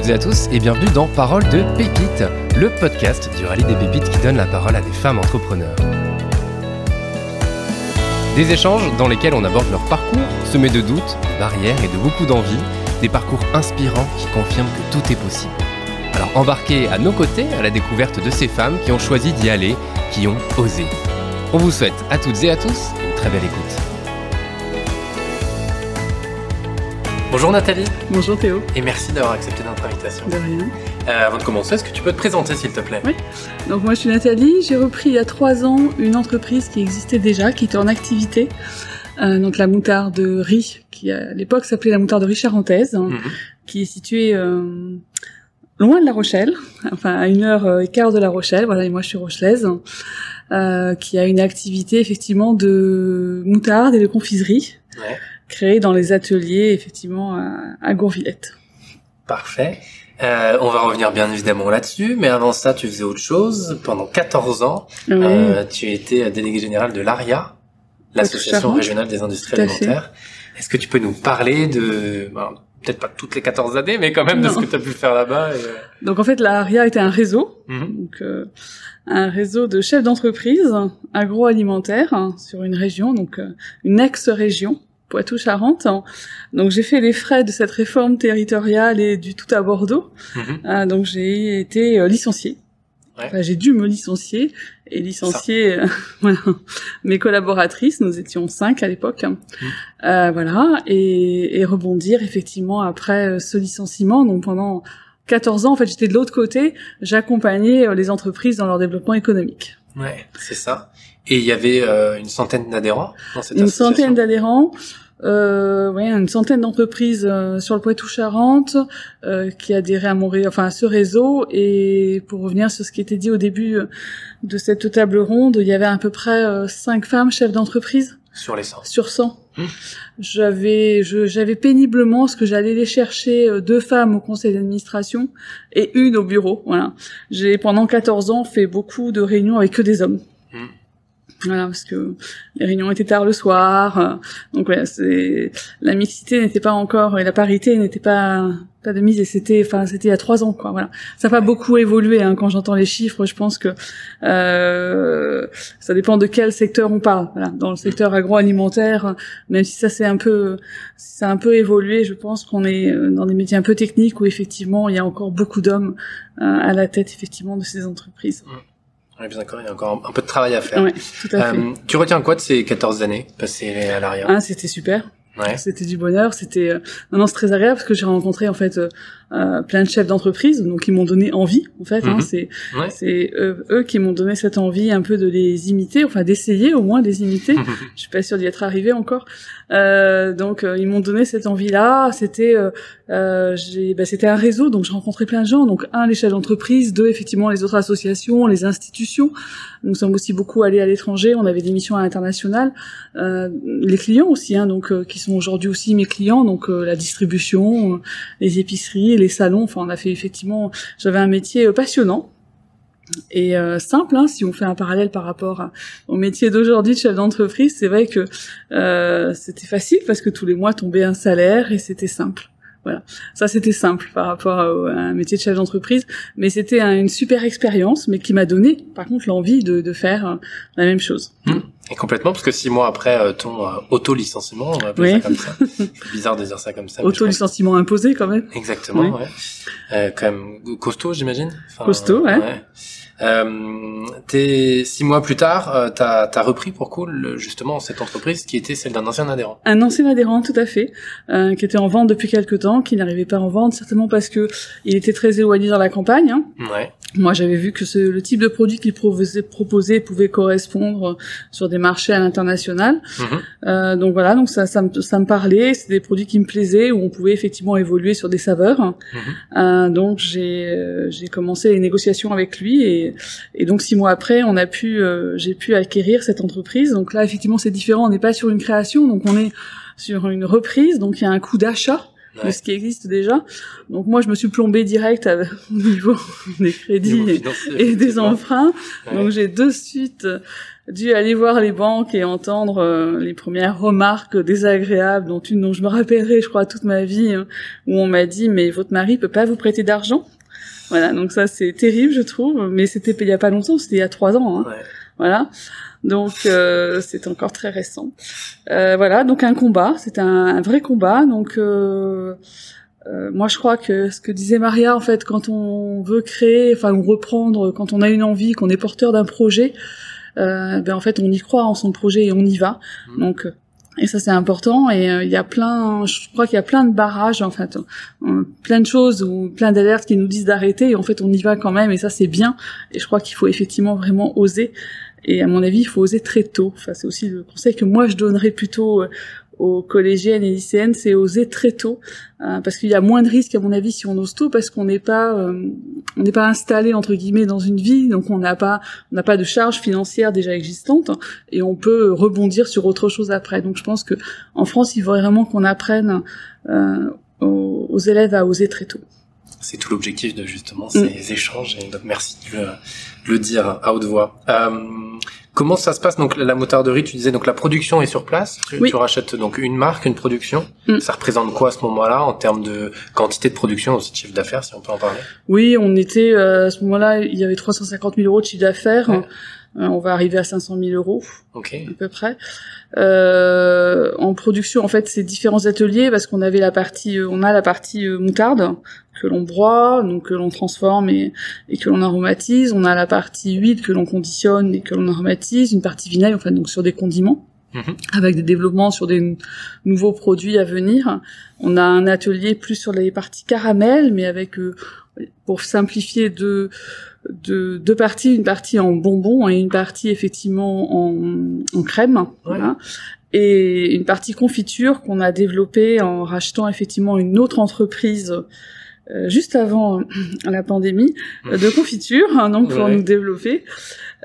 toutes et à tous et bienvenue dans Parole de Pépites, le podcast du rallye des pépites qui donne la parole à des femmes entrepreneurs. Des échanges dans lesquels on aborde leur parcours, semé de doutes, de barrières et de beaucoup d'envie, des parcours inspirants qui confirment que tout est possible. Alors embarquez à nos côtés à la découverte de ces femmes qui ont choisi d'y aller, qui ont osé. On vous souhaite à toutes et à tous une très belle écoute. Bonjour Nathalie. Bonjour Théo. Et merci d'avoir accepté notre invitation. De rien. Avant de commencer, est-ce que tu peux te présenter s'il te plaît ? Oui. Donc moi je suis Nathalie, j'ai repris il y a 3 ans une entreprise qui existait déjà, qui était en activité. Donc la moutarderie, qui à l'époque s'appelait la moutarderie charentaise, qui est située loin de La Rochelle, enfin à 1h15 de La Rochelle. Voilà, et moi je suis rochelaise, qui a une activité effectivement de moutarde et de confiserie. Ouais. Créé dans les ateliers, effectivement, à Gourvillette. Parfait. On va revenir bien évidemment là-dessus, mais avant ça, tu faisais autre chose. Pendant 14 ans, oui. Tu étais déléguée générale de l'ARIA, l'Association Régionale des Industries Alimentaires. Est-ce que tu peux nous parler de... Alors, peut-être pas toutes les 14 années, mais quand même de ce que tu as pu faire là-bas. Et... Donc en fait, la ARIA était un réseau, donc, un réseau de chefs d'entreprise agroalimentaires sur une région, donc une ex-région. Poitou-Charentes. Donc j'ai fait les frais de cette réforme territoriale et du tout à Bordeaux. Donc j'ai été licenciée. Ouais. Enfin, j'ai dû me licencier et licencier voilà, mes collaboratrices. Nous étions 5 à l'époque. Voilà, et rebondir effectivement après ce licenciement. Donc pendant 14 ans, en fait, j'étais de l'autre côté. J'accompagnais les entreprises dans leur développement économique. Ouais, c'est ça. Et il y avait une centaine d'adhérents dans cette association. Une centaine d'adhérents, ouais, une centaine d'entreprises sur le Poitou-Charentes qui adhéraient à mon enfin à ce réseau. Et pour revenir sur ce qui était dit au début de cette table ronde, il y avait à peu près 5 femmes chefs d'entreprise sur les 100. Sur 100. J'avais péniblement, parce que j'allais les chercher, 2 femmes au conseil d'administration et une au bureau. Voilà. J'ai pendant 14 ans fait beaucoup de réunions avec que des hommes. Voilà, parce que les réunions étaient tard le soir, donc ouais, la mixité n'était pas encore, et la parité n'était pas de mise, et c'était il y a 3 ans, quoi, voilà. Ça n'a pas beaucoup évolué, hein, quand j'entends les chiffres, je pense que, ça dépend de quel secteur on parle, voilà. Dans le secteur agroalimentaire, même si ça c'est un peu évolué, je pense qu'on est dans des métiers un peu techniques où effectivement il y a encore beaucoup d'hommes, à la tête, effectivement, de ces entreprises. On est bien d'accord, il y a encore un peu de travail à faire. Ouais, tout à fait. Tu retiens quoi de ces 14 années passées à l'arrière ? Ah, c'était super. Ouais. C'était du bonheur, c'était non, c'est très agréable parce que j'ai rencontré en fait plein de chefs d'entreprise, donc ils m'ont donné envie en fait, c'est eux qui m'ont donné cette envie un peu de les imiter, enfin d'essayer au moins de les imiter. Je suis pas sûre d'y être arrivée encore. Donc ils m'ont donné cette envie-là, c'était c'était un réseau, donc j'ai rencontré plein de gens, donc les chefs d'entreprise, 2 effectivement les autres associations, les institutions. Nous sommes aussi beaucoup allés à l'étranger, on avait des missions à l'international, les clients aussi donc qui sont aujourd'hui aussi mes clients, donc la distribution, les épiceries, les salons, enfin on a fait effectivement, j'avais un métier passionnant et simple, si on fait un parallèle par rapport au métier d'aujourd'hui de chef d'entreprise, c'est vrai que c'était facile parce que tous les mois tombait un salaire et c'était simple. Voilà, ça c'était simple par rapport à un métier de chef d'entreprise, mais c'était une super expérience, mais qui m'a donné par contre l'envie de faire la même chose. Et complètement, parce que 6 mois après ton auto-licenciement, on va appeler ça comme ça. C'est bizarre de dire ça comme ça. Auto-licenciement imposé quand même. Exactement, ouais. Quand même costaud, j'imagine. Enfin, costaud, ouais. T'es 6 mois plus tard, t'as repris pour justement cette entreprise qui était celle d'un ancien adhérent. Un ancien adhérent, tout à fait, qui était en vente depuis quelque temps, qui n'arrivait pas en vente certainement parce que il était très éloigné dans la campagne. Ouais. Moi, j'avais vu que le type de produit qu'il proposait pouvait correspondre sur des marchés à l'international. Donc voilà, donc ça me parlait. C'est des produits qui me plaisaient où on pouvait effectivement évoluer sur des saveurs. Donc j'ai commencé les négociations avec lui et donc 6 mois après, j'ai pu acquérir cette entreprise. Donc là, effectivement, c'est différent. On n'est pas sur une création, donc on est sur une reprise. Donc il y a un coût d'achat. de ce qui existe déjà. Donc moi, je me suis plombée direct au niveau des crédits et des emprunts. Ouais. Donc j'ai de suite dû aller voir les banques et entendre les premières remarques désagréables, dont une dont je me rappellerai, je crois, toute ma vie, où on m'a dit « mais votre mari peut pas vous prêter d'argent ?» Voilà, donc ça, c'est terrible, je trouve. Mais c'était il y a pas longtemps, c'était il y a 3 ans. Hein. Ouais. Voilà. Donc c'est encore très récent. Voilà, donc un combat, c'est un vrai combat. Donc moi je crois que ce que disait Maria, en fait, quand on veut créer, enfin ou reprendre, quand on a une envie, qu'on est porteur d'un projet, ben en fait on y croit en son projet et on y va. Donc et ça c'est important. Et il y a plein, je crois qu'il y a plein de barrages en fait, plein de choses ou plein d'alertes qui nous disent d'arrêter et en fait on y va quand même. Et ça c'est bien. Et je crois qu'il faut effectivement vraiment oser. Et à mon avis, il faut oser très tôt. Enfin, c'est aussi le conseil que moi, je donnerais plutôt aux collégiennes et lycéennes, c'est oser très tôt. Parce qu'il y a moins de risques, à mon avis, si on ose tôt, parce qu'on n'est pas, installé, entre guillemets, dans une vie. Donc, on n'a pas de charge financière déjà existante. Et on peut rebondir sur autre chose après. Donc, je pense que, en France, il faut vraiment qu'on apprenne, aux élèves à oser très tôt. C'est tout l'objectif de justement ces échanges, et donc merci de le dire à haute voix. Comment ça se passe donc la moutarderie? Tu disais donc la production est sur place. Oui. Tu rachètes donc une marque, une production. Ça représente quoi à ce moment-là en termes de quantité de production, aussi de chiffre d'affaires, si on peut en parler? Oui, on était à ce moment-là, il y avait 350 000 euros de chiffre d'affaires. Ouais. On va arriver à 500 000 euros, okay, à peu près. En production, en fait, c'est différents ateliers parce qu'on avait la partie moutarde que l'on broie, donc que l'on transforme et que l'on aromatise. On a la partie huile que l'on conditionne et que l'on aromatise, une partie vinaille, enfin donc sur des condiments. Avec des développements sur des nouveaux produits à venir. On a un atelier plus sur les parties caramel, mais avec, pour simplifier, deux parties, une partie en bonbons et une partie effectivement en crème. Ouais. Voilà. Et une partie confiture qu'on a développée en rachetant effectivement une autre entreprise juste avant la pandémie de confiture, hein, donc pour nous développer.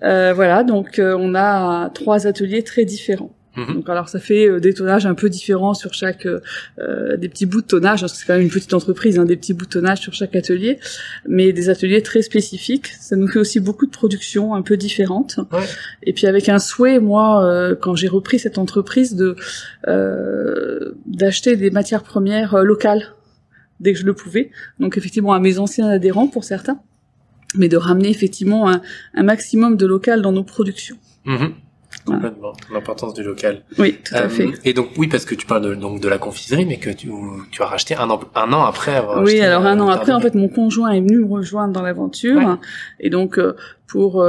Voilà, donc on a 3 ateliers très différents. Donc alors ça fait des tonnages un peu différents sur chaque des petits bouts de tonnage, parce que c'est quand même une petite entreprise, hein, des petits bouts de tonnage sur chaque atelier, mais des ateliers très spécifiques. Ça nous fait aussi beaucoup de productions un peu différentes. Ouais. Et puis avec un souhait, moi, quand j'ai repris cette entreprise, d'acheter des matières premières locales dès que je le pouvais. Donc effectivement à mes anciens adhérents pour certains, mais de ramener effectivement un maximum de local dans nos productions. Complètement, voilà. L'importance du local. Oui, tout à fait. Et donc oui, parce que tu parles de la confiserie, mais que tu as racheté un an après avoir acheté. Oui, alors un an après, en fait, mon conjoint est venu me rejoindre dans l'aventure, ouais. Et donc pour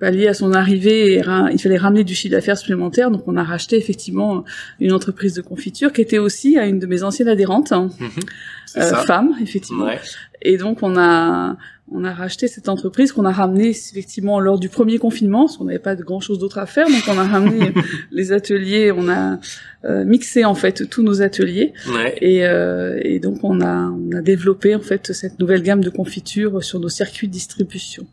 pallier à son arrivée, il fallait ramener du chiffre d'affaires supplémentaire, donc on a racheté effectivement une entreprise de confiture qui était aussi une de mes anciennes adhérentes, femme effectivement. Ouais. Et donc on a racheté cette entreprise qu'on a ramenée effectivement lors du premier confinement, parce qu'on n'avait pas de grand chose d'autre à faire, donc on a ramené les ateliers, on a mixé en fait tous nos ateliers, ouais. Et donc on a développé en fait cette nouvelle gamme de confitures sur nos circuits de distribution.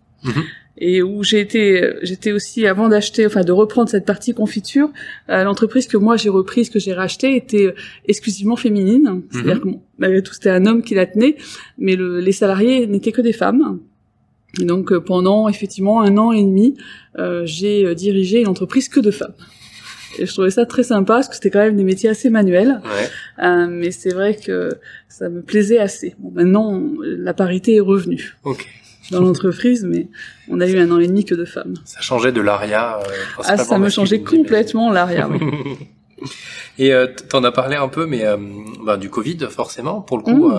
Et où j'étais aussi avant d'acheter, enfin de reprendre cette partie confiture, l'entreprise que moi j'ai reprise, que j'ai rachetée, était exclusivement féminine. C'est-à-dire que malgré tout c'était un homme qui la tenait, mais les salariés n'étaient que des femmes. Et donc pendant effectivement 1 an et demi, j'ai dirigé une entreprise que de femmes. Et je trouvais ça très sympa parce que c'était quand même des métiers assez manuels, ouais. Mais c'est vrai que ça me plaisait assez. Bon, maintenant la parité est revenue. Okay. Dans l'entreprise, mais on a eu 1 an et demi que de femmes. Ça changeait de l'aria. Ça me changeait complètement l'aria. Oui. Et t'en as parlé un peu, mais du Covid, forcément. Pour le coup,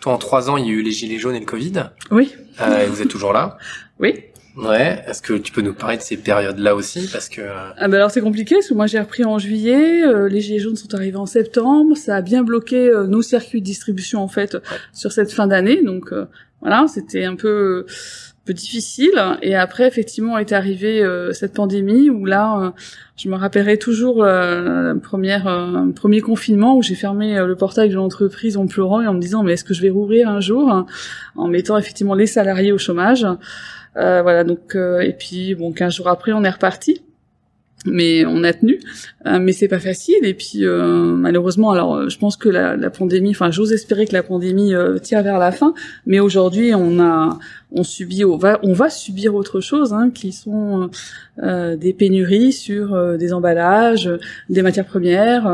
toi, en 3 ans, il y a eu les Gilets jaunes et le Covid. Oui. Et vous êtes toujours là. Oui. Ouais. Est-ce que tu peux nous parler de ces périodes-là aussi, parce que alors c'est compliqué parce que moi j'ai repris en juillet, les gilets jaunes sont arrivés en septembre, ça a bien bloqué nos circuits de distribution en fait, ouais, sur cette fin d'année, donc voilà, c'était un peu difficile. Et après effectivement est arrivée cette pandémie où là je me rappellerai toujours premier confinement où j'ai fermé le portail de l'entreprise en pleurant et en me disant mais est-ce que je vais rouvrir un jour, hein, en mettant effectivement les salariés au chômage. Voilà, donc et puis bon 15 jours après on est reparti. mais on a tenu, mais c'est pas facile. Et puis malheureusement, alors je pense que la pandémie, enfin j'ose espérer que la pandémie tire vers la fin, mais aujourd'hui on va subir autre chose, hein, qui sont des pénuries sur des emballages, des matières premières,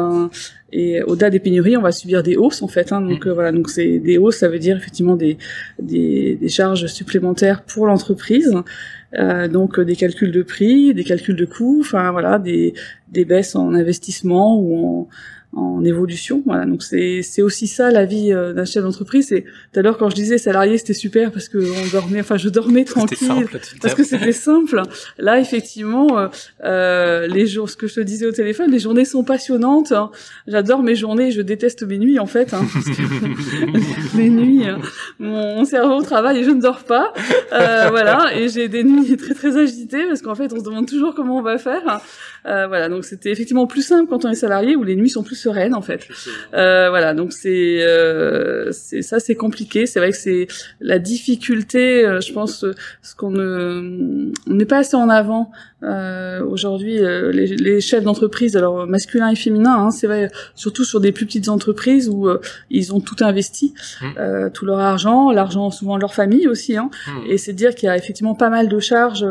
et au-delà des pénuries, on va subir des hausses en fait. Hein, donc voilà, donc c'est des hausses, ça veut dire effectivement des charges supplémentaires pour l'entreprise. Donc des calculs de prix, des calculs de coûts, enfin voilà, des baisses en investissement ou en évolution, voilà. Donc c'est aussi ça la vie d'un chef d'entreprise. C'est tout à l'heure quand je disais salarié, c'était super parce que je dormais tranquille, simple, parce que c'était simple. Là effectivement, les jours, ce que je te disais au téléphone, les journées sont passionnantes. Hein. J'adore mes journées, je déteste mes nuits en fait. Hein, parce que les nuits, mon cerveau travaille et je ne dors pas. Voilà, et j'ai des nuits très très agitées parce qu'en fait on se demande toujours comment on va faire. Voilà, donc c'était effectivement plus simple quand on est salarié où les nuits sont plus sereines en fait. Voilà, donc c'est ça, c'est compliqué. C'est vrai que c'est la difficulté. Je pense ce qu'on n'est pas assez en avant aujourd'hui. Les chefs d'entreprise, alors masculins et féminins, hein, c'est vrai, surtout sur des plus petites entreprises où ils ont tout investi, tout leur argent, souvent de leur famille aussi. Hein, et c'est de dire qu'il y a effectivement pas mal de charges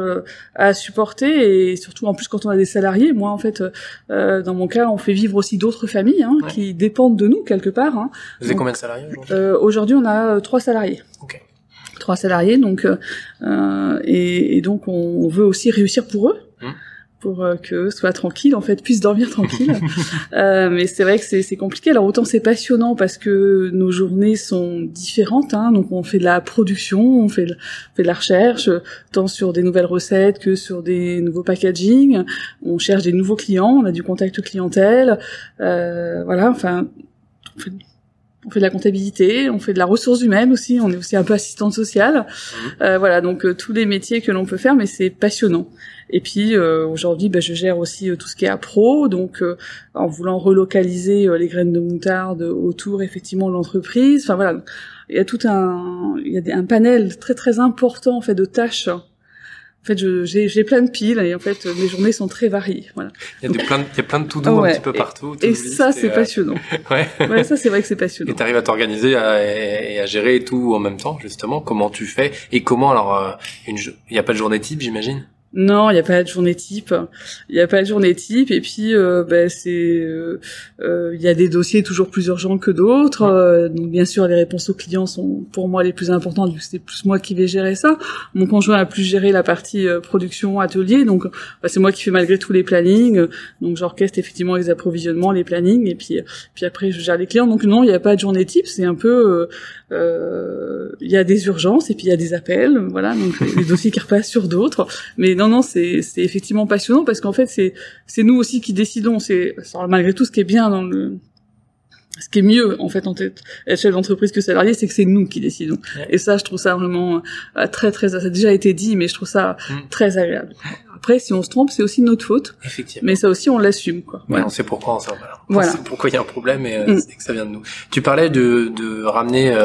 à supporter et surtout en plus quand on a des salariés. Moi en fait, dans mon cas, on fait vivre aussi d'autres familles, hein, qui dépendent de nous quelque part. Hein. Vous avez combien de salariés aujourd'hui ? Aujourd'hui, on a 3 salariés. Ok. 3 salariés, donc et donc on veut aussi réussir pour eux, pour que soient tranquilles, en fait, puissent dormir tranquilles. Mais c'est vrai que c'est compliqué. Alors autant c'est passionnant parce que nos journées sont différentes, hein, donc on fait de la production, on fait de la recherche, tant sur des nouvelles recettes que sur des nouveaux packaging. On cherche des nouveaux clients, on a du contact clientèle, voilà, enfin. On fait de la comptabilité, on fait de la ressource humaine aussi, on est aussi un peu assistante sociale. Voilà, donc tous les métiers que l'on peut faire, mais c'est passionnant. Et puis aujourd'hui, je gère aussi tout ce qui est appro, donc en voulant relocaliser les graines de moutarde autour effectivement de l'entreprise. Enfin voilà, il y a un panel très très important en fait de tâches. En fait, j'ai plein de piles et en fait, mes journées sont très variées. Voilà. Il y a plein de to-do un petit peu partout. Et ça, c'est passionnant. Ouais, ça, c'est vrai que c'est passionnant. Et t'arrives à t'organiser et à gérer tout en même temps, justement. Comment tu fais et comment alors il y a pas de journée type, j'imagine. Non, il n'y a pas de journée type. Et puis, il y a des dossiers toujours plus urgents que d'autres. Donc, bien sûr, les réponses aux clients sont pour moi les plus importantes. C'est plus moi qui vais gérer ça. Mon conjoint a plus géré la partie production, atelier. Donc, c'est moi qui fais malgré tout les plannings. Donc, j'orchestre effectivement les approvisionnements, les plannings. Et puis après, je gère les clients. Donc, non, il n'y a pas de journée type. C'est un peu... il y a des urgences et puis il y a des appels. Voilà, donc les dossiers qui repassent sur d'autres. Mais non, c'est effectivement passionnant parce qu'en fait, c'est nous aussi qui décidons. Malgré tout, ce qui est bien dans ce qui est mieux, en fait, en tête, être chef d'entreprise que salarié, c'est que c'est nous qui décidons. Ouais. Et ça, je trouve ça vraiment très, très, ça a déjà été dit, mais je trouve ça très agréable. Après, si on se trompe, c'est aussi notre faute. Effectivement. Mais ça aussi, on l'assume, quoi. Ouais, on sait pourquoi, on sait pourquoi il y a un problème et c'est que ça vient de nous. Tu parlais de ramener,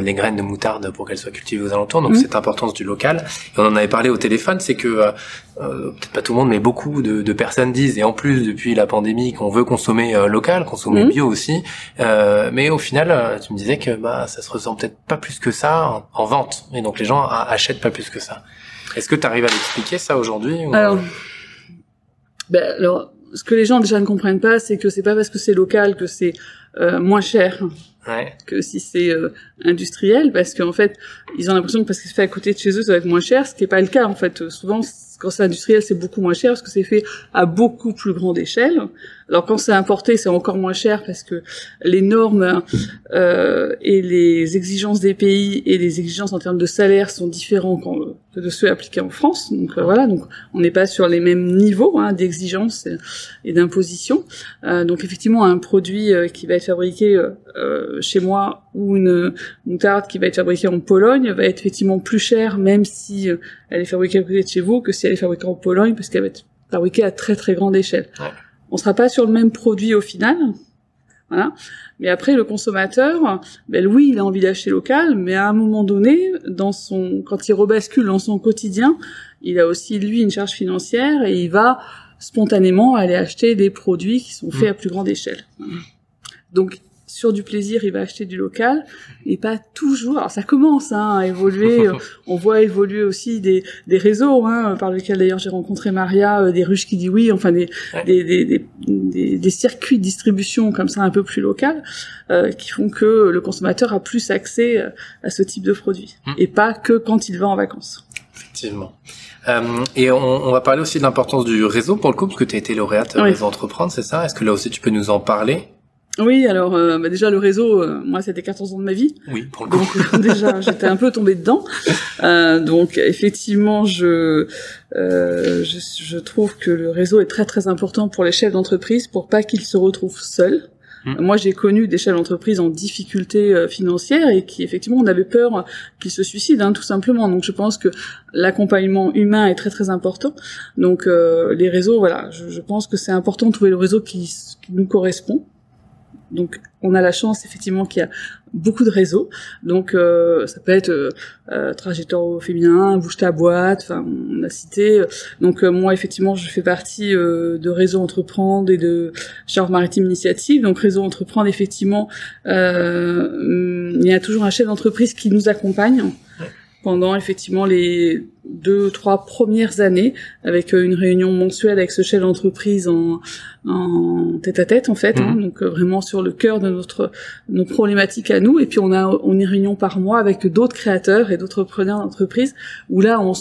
les graines de moutarde pour qu'elles soient cultivées aux alentours. Donc, cette importance du local. Et on en avait parlé au téléphone, c'est que, peut-être pas tout le monde, mais beaucoup de personnes disent, et en plus, depuis la pandémie, qu'on veut consommer local, consommer bio aussi. Mais au final, tu me disais que, ça se ressent peut-être pas plus que ça en vente. Et donc, les gens achètent pas plus que ça. Est-ce que tu arrives à l'expliquer ça aujourd'hui ou... Alors, ce que les gens déjà ne comprennent pas, c'est que c'est pas parce que c'est local que c'est moins cher que si c'est industriel, parce qu'en fait, ils ont l'impression que parce que c'est fait à côté de chez eux, ça va être moins cher, ce qui n'est pas le cas en fait. Souvent, quand c'est industriel, c'est beaucoup moins cher parce que c'est fait à beaucoup plus grande échelle. Alors quand c'est importé, c'est encore moins cher parce que les normes et les exigences des pays et les exigences en termes de salaire sont différentes de ceux appliqués en France. Donc voilà, donc on n'est pas sur les mêmes niveaux d'exigences et d'imposition. Donc effectivement, un produit qui va être fabriqué chez moi ou une moutarde qui va être fabriquée en Pologne va être effectivement plus cher, même si elle est fabriquée à côté de chez vous, que si elle est fabriquée en Pologne, parce qu'elle va être fabriquée à très très grande échelle. On sera pas sur le même produit au final, voilà. Mais après, le consommateur, oui, il a envie d'acheter local, mais à un moment donné, quand il rebascule dans son quotidien, il a aussi lui une charge financière et il va spontanément aller acheter des produits qui sont faits à plus grande échelle. Donc, sur du plaisir, il va acheter du local, et pas toujours. Alors, ça commence à évoluer. On voit évoluer aussi des réseaux, par lesquels d'ailleurs j'ai rencontré Maria, des ruches qui dit oui, enfin des circuits de distribution comme ça un peu plus local, qui font que le consommateur a plus accès à ce type de produit, et pas que quand il va en vacances. Effectivement. Et on va parler aussi de l'importance du réseau pour le coup, parce que tu as été lauréate Réseau Entreprendre, c'est ça ? Est-ce que là aussi tu peux nous en parler ? Oui, alors déjà le réseau, moi c'était 14 ans de ma vie. Oui, pour le coup. Donc déjà j'étais un peu tombée dedans. Donc effectivement je trouve que le réseau est très très important pour les chefs d'entreprise, pour pas qu'ils se retrouvent seuls. Moi, j'ai connu des chefs d'entreprise en difficulté financière et qui, effectivement, on avait peur qu'ils se suicident, tout simplement. Donc, je pense que l'accompagnement humain est très, très important. Donc, les réseaux, voilà, je pense que c'est important de trouver le réseau qui nous correspond. Donc, on a la chance, effectivement, qu'il y a beaucoup de réseaux. Donc, ça peut être Trajectoire au féminin, Bouge ta boîte, enfin, on a cité. Donc, moi, effectivement, je fais partie de Réseau Entreprendre et de Chambre Maritime Initiative. Donc, Réseau Entreprendre, effectivement, il y a toujours un chef d'entreprise qui nous accompagne pendant, effectivement, les 2-3 premières années, avec une réunion mensuelle avec ce chef d'entreprise en tête-à-tête, en fait, donc vraiment sur le cœur de nos problématiques à nous. Et puis, on a une réunion par mois avec d'autres créateurs et d'autres preneurs d'entreprise, où là, on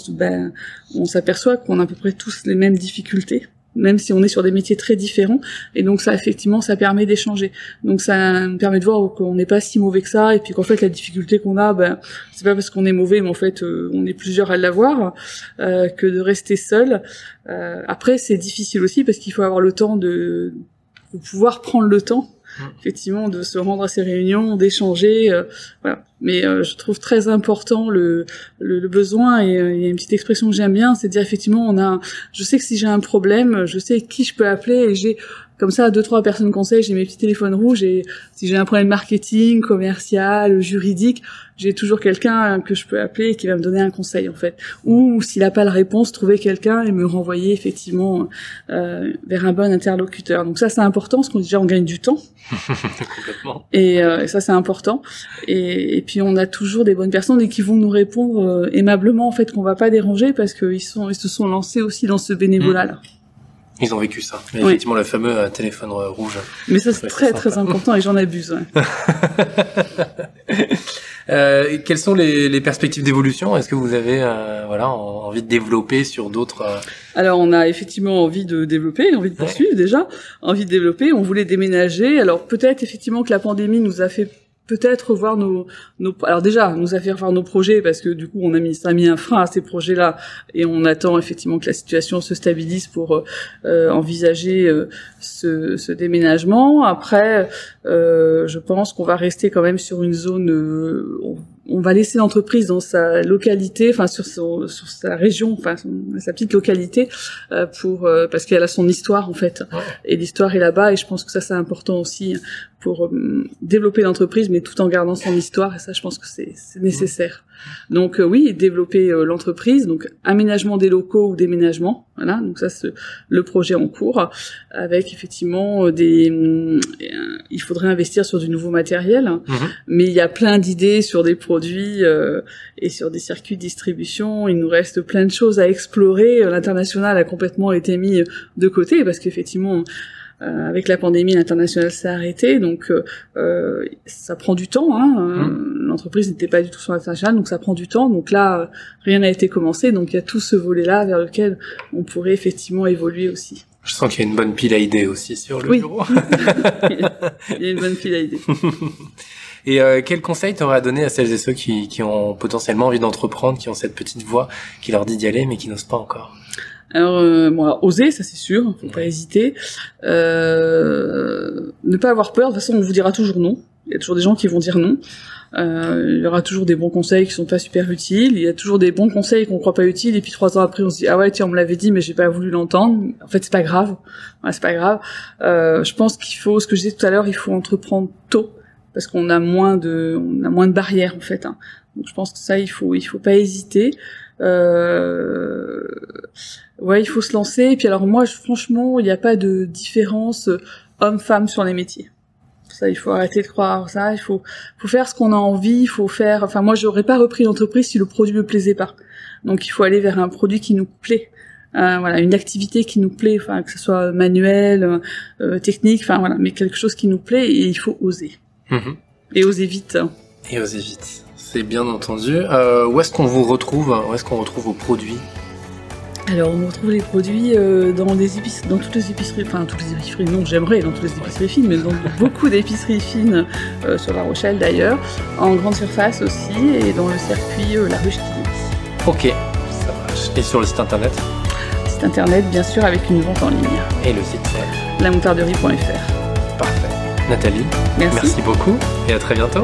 s'aperçoit qu'on a à peu près tous les mêmes difficultés, même si on est sur des métiers très différents. Et donc, ça, effectivement, ça permet d'échanger. Donc, ça me permet de voir qu'on n'est pas si mauvais que ça, et puis qu'en fait, la difficulté qu'on a, c'est pas parce qu'on est mauvais, mais en fait, on est plusieurs à l'avoir, que de rester seul. Après, c'est difficile aussi, parce qu'il faut avoir le temps de pouvoir prendre le temps, effectivement, de se rendre à ces réunions, d'échanger, voilà. Mais je trouve très important le besoin, et il y a une petite expression que j'aime bien, c'est de dire effectivement je sais que si j'ai un problème, je sais qui je peux appeler, et j'ai comme ça 2-3 personnes conseil, j'ai mes petits téléphones rouges, et si j'ai un problème marketing, commercial, juridique, j'ai toujours quelqu'un que je peux appeler et qui va me donner un conseil en fait. Ou s'il n'a pas la réponse, trouver quelqu'un et me renvoyer effectivement vers un bon interlocuteur. Donc ça c'est important, parce qu'on dit déjà on gagne du temps. Complètement. Et ça c'est important. Et puis on a toujours des bonnes personnes et qui vont nous répondre aimablement en fait, qu'on va pas déranger parce qu'ils ils se sont lancés aussi dans ce bénévolat là. Ils ont vécu ça. Mais effectivement, le fameux téléphone rouge. Mais ça, c'est très, très important et j'en abuse. Quelles sont les perspectives d'évolution ? Est-ce que vous avez envie de développer sur d'autres Alors, on a effectivement envie de développer, envie de poursuivre déjà, envie de développer. On voulait déménager. Alors, peut-être effectivement que la pandémie nous a fait peut-être revoir nous a fait revoir nos projets, parce que du coup ça a mis un frein à ces projets-là, et on attend effectivement que la situation se stabilise pour envisager ce déménagement. Après, je pense qu'on va rester quand même sur une zone. On va laisser l'entreprise dans sa localité, enfin sur sa région, enfin sa petite localité, parce qu'elle a son histoire en fait, et l'histoire est là-bas, et je pense que ça c'est important aussi pour développer l'entreprise, mais tout en gardant son histoire, et ça je pense que c'est nécessaire. Donc oui, développer l'entreprise, donc aménagement des locaux ou déménagement, voilà. Donc ça c'est le projet en cours, avec effectivement il faudrait investir sur du nouveau matériel, mais il y a plein d'idées sur des produits et sur des circuits de distribution. Il nous reste plein de choses à explorer. L'international a complètement été mis de côté parce qu'effectivement, avec la pandémie, l'international s'est arrêté. Donc, ça prend du temps. L'entreprise n'était pas du tout sur l'international, donc ça prend du temps. Donc là, rien n'a été commencé. Donc, il y a tout ce volet-là vers lequel on pourrait effectivement évoluer aussi. Je sens qu'il y a une bonne pile à idées aussi sur le bureau. Il y a une bonne pile à idées. Et quel conseil t'aurais à donner à celles et ceux qui ont potentiellement envie d'entreprendre, qui ont cette petite voix qui leur dit d'y aller mais qui n'osent pas encore ? Alors, oser, ça c'est sûr, faut pas hésiter. Ne pas avoir peur, de toute façon on vous dira toujours non. Il y a toujours des gens qui vont dire non. Il y aura toujours des bons conseils qui sont pas super utiles. Il y a toujours des bons conseils qu'on croit pas utiles, et puis 3 ans après on se dit ah ouais tiens on me l'avait dit mais j'ai pas voulu l'entendre. En fait c'est pas grave. Ouais, c'est pas grave. Je pense qu'il faut, ce que je disais tout à l'heure, il faut entreprendre tôt, parce qu'on a moins de barrières en fait. Donc je pense que ça il faut pas hésiter. Ouais, il faut se lancer. Et puis alors moi, franchement, il n'y a pas de différence homme-femme sur les métiers. Ça, il faut arrêter de croire ça. Il faut faire ce qu'on a envie. Il faut faire. Enfin, moi, j'aurais pas repris l'entreprise si le produit me plaisait pas. Donc, il faut aller vers un produit qui nous plaît. Voilà, une activité qui nous plaît. Enfin, que ce soit manuel, technique. Enfin voilà, mais quelque chose qui nous plaît. Et il faut oser. Mmh. Et oser vite. Et oser vite. C'est bien entendu. Où est-ce qu'on vous retrouve? Où est-ce qu'on retrouve vos produits? Alors, on retrouve les produits dans toutes les épiceries, enfin, toutes les épiceries, non, j'aimerais dans toutes les épiceries fines, mais dans beaucoup d'épiceries fines, sur La Rochelle d'ailleurs, en grande surface aussi, et dans le circuit La Ruche qui... Ok, ça marche. Et sur le site internet? Le site internet, bien sûr, avec une vente en ligne. Et le site web? lamoutarderie.fr. Parfait. Nathalie, merci beaucoup, et à très bientôt.